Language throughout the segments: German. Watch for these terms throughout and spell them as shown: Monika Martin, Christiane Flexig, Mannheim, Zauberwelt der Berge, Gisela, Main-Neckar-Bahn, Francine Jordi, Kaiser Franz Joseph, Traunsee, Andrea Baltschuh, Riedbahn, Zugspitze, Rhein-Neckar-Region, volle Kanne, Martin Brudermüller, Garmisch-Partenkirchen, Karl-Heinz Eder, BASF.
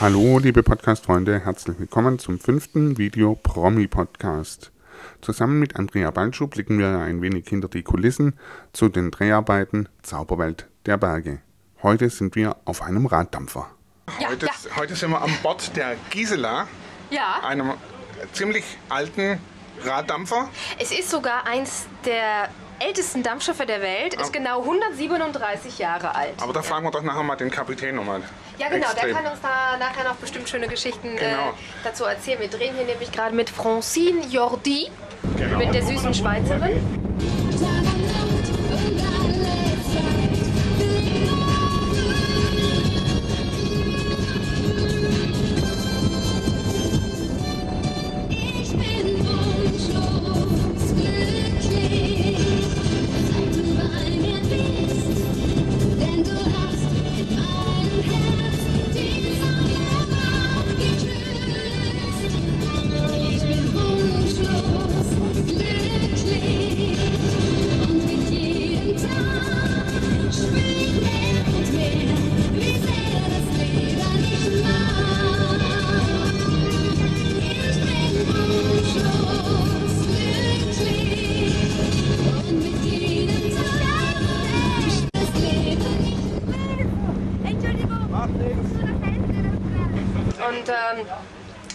Hallo, liebe Podcast-Freunde, herzlich willkommen zum 5. Video-Promi-Podcast. Zusammen mit Andrea Baltschuh blicken wir ein wenig hinter die Kulissen zu den Dreharbeiten Zauberwelt der Berge. Heute sind wir auf einem Raddampfer. Ja, heute sind wir an Bord der Gisela, einem ziemlich alten Raddampfer. Es ist sogar eins der ältesten Dampfschiffe der Welt, ist genau 137 Jahre alt. Aber da fragen wir doch nachher mal den Kapitän nochmal. Ja genau, der kann uns da nachher noch bestimmt schöne Geschichten dazu erzählen. Wir drehen hier nämlich gerade mit Francine Jordi, mit der süßen Schweizerin.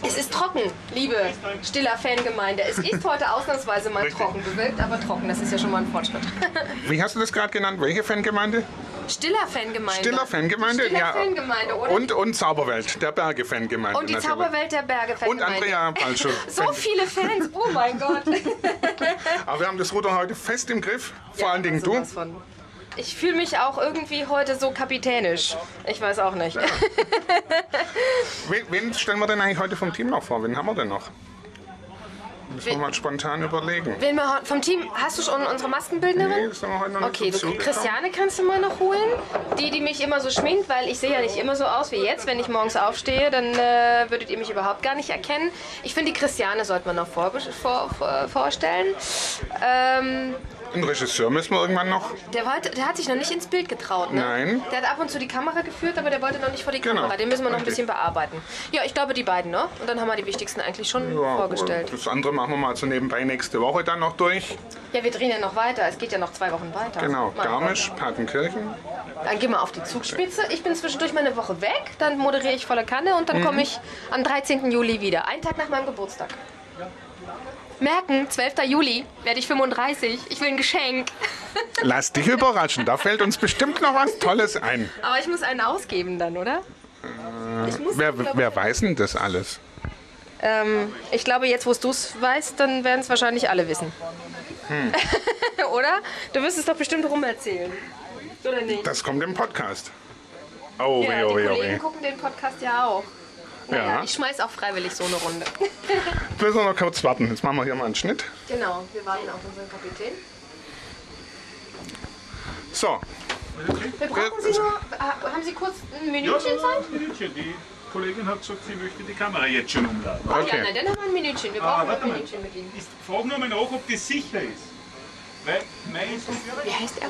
Es ist trocken, liebe stiller Fangemeinde. Es ist heute ausnahmsweise mal trocken, bewölkt, aber trocken. Das ist ja schon mal ein Fortschritt. Wie hast du das gerade genannt? Welche Fangemeinde? Stiller Fangemeinde. Stiller Fangemeinde, Fangemeinde, oder? Und Zauberwelt der Berge Fangemeinde. Und die natürlich. Zauberwelt der Berge Fangemeinde. Und Andrea Baltschuh. So viele Fans, oh mein Gott. Aber wir haben das Ruder heute fest im Griff, vor allen Dingen du. Ich fühle mich auch irgendwie heute so kapitänisch. Ich weiß auch nicht. Ja. Wen stellen wir denn eigentlich heute vom Team noch vor? Wen haben wir denn noch? Müssen wir mal spontan überlegen. Wen wir vom Team, hast du schon unsere Maskenbildnerin? Nee, das haben wir heute noch nicht. Okay, Christiane kannst du mal noch holen. Die mich immer so schminkt, weil ich sehe ja nicht immer so aus wie jetzt. Wenn ich morgens aufstehe, dann würdet ihr mich überhaupt gar nicht erkennen. Ich finde, die Christiane sollte man noch vorstellen. Ein Regisseur müssen wir irgendwann noch. Der hat sich noch nicht ins Bild getraut, ne? Nein. Der hat ab und zu die Kamera geführt, aber der wollte noch nicht vor die Kamera. Den müssen wir noch ein bisschen bearbeiten. Ja, ich glaube die beiden, ne? Und dann haben wir die wichtigsten eigentlich schon vorgestellt. Das andere machen wir mal so nebenbei nächste Woche dann noch durch. Ja, wir drehen ja noch weiter. Es geht ja noch 2 Wochen weiter. Genau, Garmisch-Partenkirchen. Dann gehen wir auf die Zugspitze. Ich bin zwischendurch mal eine Woche weg, dann moderiere ich volle Kanne und dann komme ich am 13. Juli wieder. Einen Tag nach meinem Geburtstag. Merken, 12. Juli werde ich 35. Ich will ein Geschenk. Lass dich überraschen. Da fällt uns bestimmt noch was Tolles ein. Aber ich muss einen ausgeben dann, oder? Wer weiß denn das alles? Ich glaube, jetzt, wo du es weißt, dann werden es wahrscheinlich alle wissen. Oder? Du wirst es doch bestimmt rumerzählen. Oder nicht? Das kommt im Podcast. Die Kollegen gucken den Podcast ja auch. Naja, ich schmeiß auch freiwillig so eine Runde. Wir müssen noch kurz warten. Jetzt machen wir hier mal einen Schnitt. Genau, wir warten auf unseren Kapitän. So. Wir brauchen Sie nur. Haben Sie kurz ein Minütchen Zeit? Ein Minütchen. Die Kollegin hat gesagt, sie möchte die Kamera jetzt schon umladen. Okay. Ja, nein, dann haben wir ein Minütchen. Wir brauchen ein Minütchen mit Ihnen. Fragen wir mal nach, ob das sicher ist. Weil meine Regisseurin. Wie heißt er?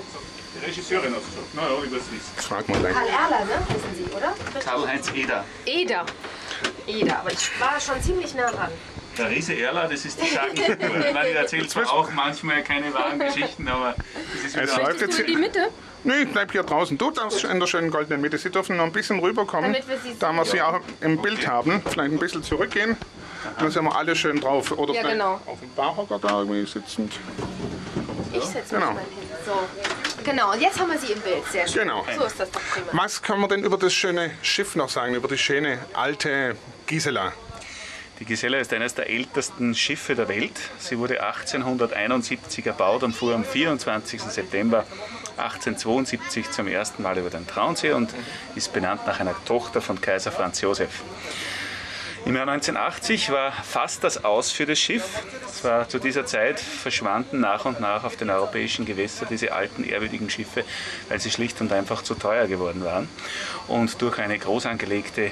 Die Regisseurin hat gesagt. Na ja, ich weiß nicht. Frag mal gleich. Karl Erler, ne? Wissen Sie, oder? Karl-Heinz Eder. Eder, aber ich war schon ziemlich nah dran. Der Riese Erler, das ist die Sache. Man erzählt zwar auch manchmal keine wahren Geschichten, aber das ist wieder... Läuft jetzt in die Mitte? Nee, ich bleib hier draußen. Du darfst in der schönen goldenen Mitte. Sie dürfen noch ein bisschen rüberkommen, da wir sie auch im Bild haben. Vielleicht ein bisschen zurückgehen. Dann sind wir alle schön drauf. Oder vielleicht auf dem Barhocker da irgendwie sitzend. Ich setze mich mal hin. So. Genau, und jetzt haben wir sie im Bild. Sehr schön. Genau. So ist das doch prima. Was kann man denn über das schöne Schiff noch sagen, über die schöne alte Gisela? Die Gisela ist eines der ältesten Schiffe der Welt. Sie wurde 1871 erbaut und fuhr am 24. September 1872 zum ersten Mal über den Traunsee und ist benannt nach einer Tochter von Kaiser Franz Joseph. Im Jahr 1980 war fast das Aus für das Schiff. Es war zu dieser Zeit, verschwanden nach und nach auf den europäischen Gewässern diese alten, ehrwürdigen Schiffe, weil sie schlicht und einfach zu teuer geworden waren. Und durch eine groß angelegte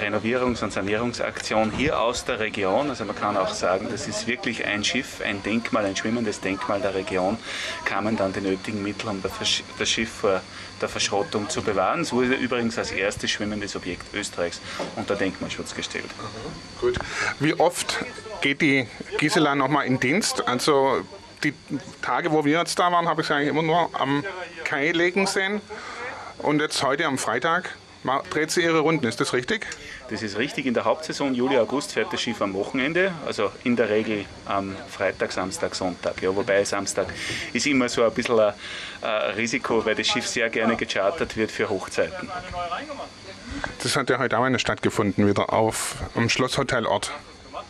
Renovierungs- und Sanierungsaktion hier aus der Region, also man kann auch sagen, das ist wirklich ein Schiff, ein Denkmal, ein schwimmendes Denkmal der Region, kamen dann die nötigen Mittel, um das Schiff vor der Verschrottung zu bewahren. Es wurde übrigens als erstes schwimmendes Objekt Österreichs unter Denkmalschutz gestellt. Mhm. Gut. Wie oft geht die Gisela nochmal in Dienst? Also die Tage, wo wir jetzt da waren, habe ich sie eigentlich immer nur am Kai legen sehen. Und jetzt heute am Freitag dreht sie ihre Runden, ist das richtig? Das ist richtig. In der Hauptsaison, Juli, August, fährt das Schiff am Wochenende. Also in der Regel am Freitag, Samstag, Sonntag. Ja, wobei Samstag ist immer so ein bisschen ein Risiko, weil das Schiff sehr gerne gechartert wird für Hochzeiten. Das hat ja heute auch eine stattgefunden, wieder am Schlosshotelort.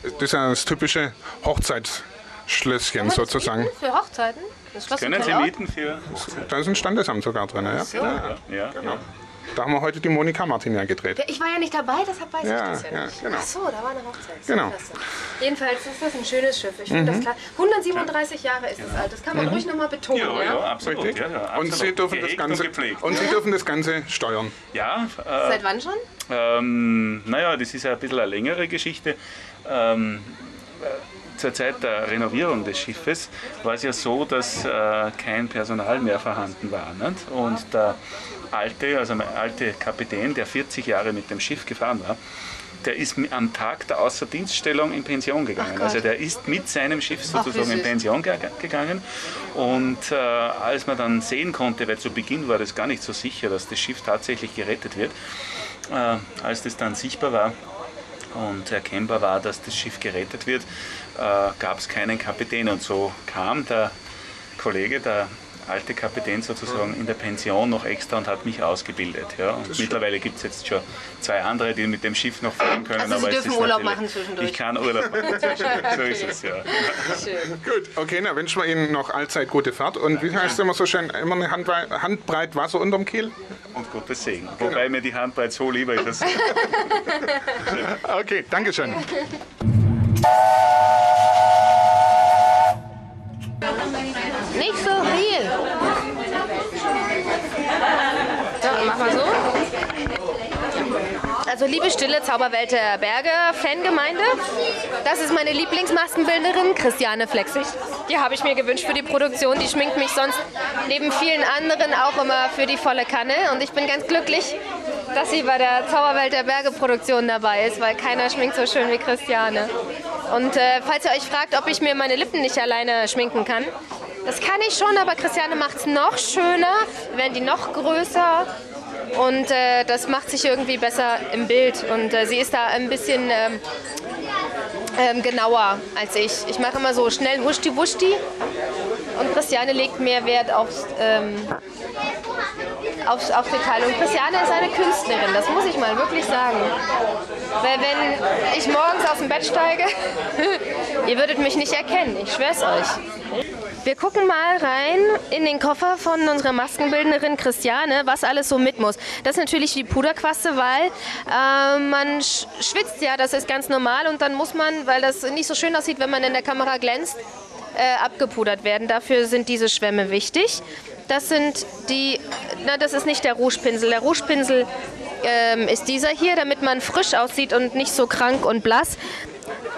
Das ist ja das typische Hochzeitsschlösschen sozusagen. Für Hochzeiten? Das können Sie mieten für Hochzeiten. Da ist ein Standesamt sogar drin, ja? So. Ja, genau. Da haben wir heute die Monika Martin ja gedreht. Ja, ich war ja nicht dabei, deshalb weiß ich das ja nicht. Genau. Ach so, da war eine Hochzeit. Genau. Jedenfalls ist das ein schönes Schiff. Ich finde das klar. 137 Jahre ist es alt. Das kann man ruhig nochmal betonen. Ja, absolut. Ja, absolut. Und Sie dürfen das Ganze gepflegt. Und Sie dürfen das Ganze steuern. Ja. Seit wann schon? Naja, das ist ja ein bisschen eine längere Geschichte. Zur Zeit der Renovierung des Schiffes war es ja so, dass kein Personal mehr vorhanden war. Nicht? Und der alte Kapitän, der 40 Jahre mit dem Schiff gefahren war, der ist am Tag der Außerdienststellung in Pension gegangen. Also der ist mit seinem Schiff sozusagen in Pension gegangen. Und als man dann sehen konnte, weil zu Beginn war das gar nicht so sicher, dass das Schiff tatsächlich gerettet wird, als das dann sichtbar war, und erkennbar war, dass das Schiff gerettet wird, gab es keinen Kapitän. Und so kam der Kollege, der alte Kapitän sozusagen, in der Pension noch extra und hat mich ausgebildet. Ja. Und mittlerweile gibt es jetzt schon 2 andere, die mit dem Schiff noch fahren können. Also aber Sie dürfen Urlaub machen zwischendurch? Ich kann Urlaub machen zwischendurch, so ist es ja. Schön. Gut, okay, dann wünschen wir Ihnen noch allzeit gute Fahrt. Und wie heißt es immer so schön, immer eine Handbreit Wasser unterm Kiel? Und Gottes Segen. Genau. Wobei mir die Handbreit so lieber ist. Okay, Dankeschön. Nicht so viel. So, mach mal so. Also liebe stille Zauberwelt der Berge Fangemeinde, das ist meine Lieblingsmaskenbildnerin Christiane Flexig. Die habe ich mir gewünscht für die Produktion. Die schminkt mich sonst neben vielen anderen auch immer für die volle Kanne. Und ich bin ganz glücklich, dass sie bei der Zauberwelt der Berge Produktion dabei ist, weil keiner schminkt so schön wie Christiane. Und falls ihr euch fragt, ob ich mir meine Lippen nicht alleine schminken kann, das kann ich schon, aber Christiane macht es noch schöner, werden die noch größer und das macht sich irgendwie besser im Bild und sie ist da ein bisschen genauer als ich. Ich mache immer so schnell Wuschti-Wuschti und Christiane legt mehr Wert auf Detail. Und Christiane ist eine Künstlerin, das muss ich mal wirklich sagen. Weil wenn ich morgens aus dem Bett steige, ihr würdet mich nicht erkennen, ich schwör's euch. Wir gucken mal rein in den Koffer von unserer Maskenbildnerin Christiane, was alles so mit muss. Das ist natürlich die Puderquaste, weil man schwitzt ja, das ist ganz normal. Und dann muss man, weil das nicht so schön aussieht, wenn man in der Kamera glänzt, abgepudert werden. Dafür sind diese Schwämme wichtig. Das ist nicht der Rougepinsel. Der Rougepinsel ist dieser hier, damit man frisch aussieht und nicht so krank und blass.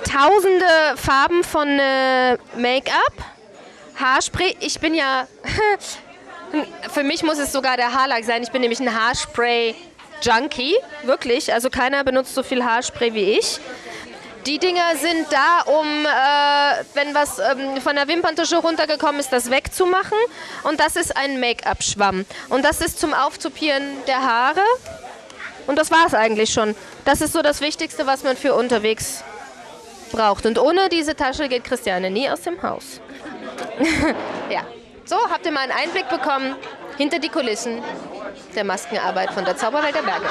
Tausende Farben von Make-up, Haarspray. Ich bin ja, für mich muss es sogar der Haarlack sein. Ich bin nämlich ein Haarspray-Junkie, wirklich. Also keiner benutzt so viel Haarspray wie ich. Die Dinger sind da, um, wenn was von der Wimperntusche runtergekommen ist, das wegzumachen. Und das ist ein Make-up-Schwamm. Und das ist zum Aufzupieren der Haare. Und das war es eigentlich schon. Das ist so das Wichtigste, was man für unterwegs braucht. Und ohne diese Tasche geht Christiane nie aus dem Haus. Ja, so habt ihr mal einen Einblick bekommen hinter die Kulissen der Maskenarbeit von der Zauberwelt der Berge.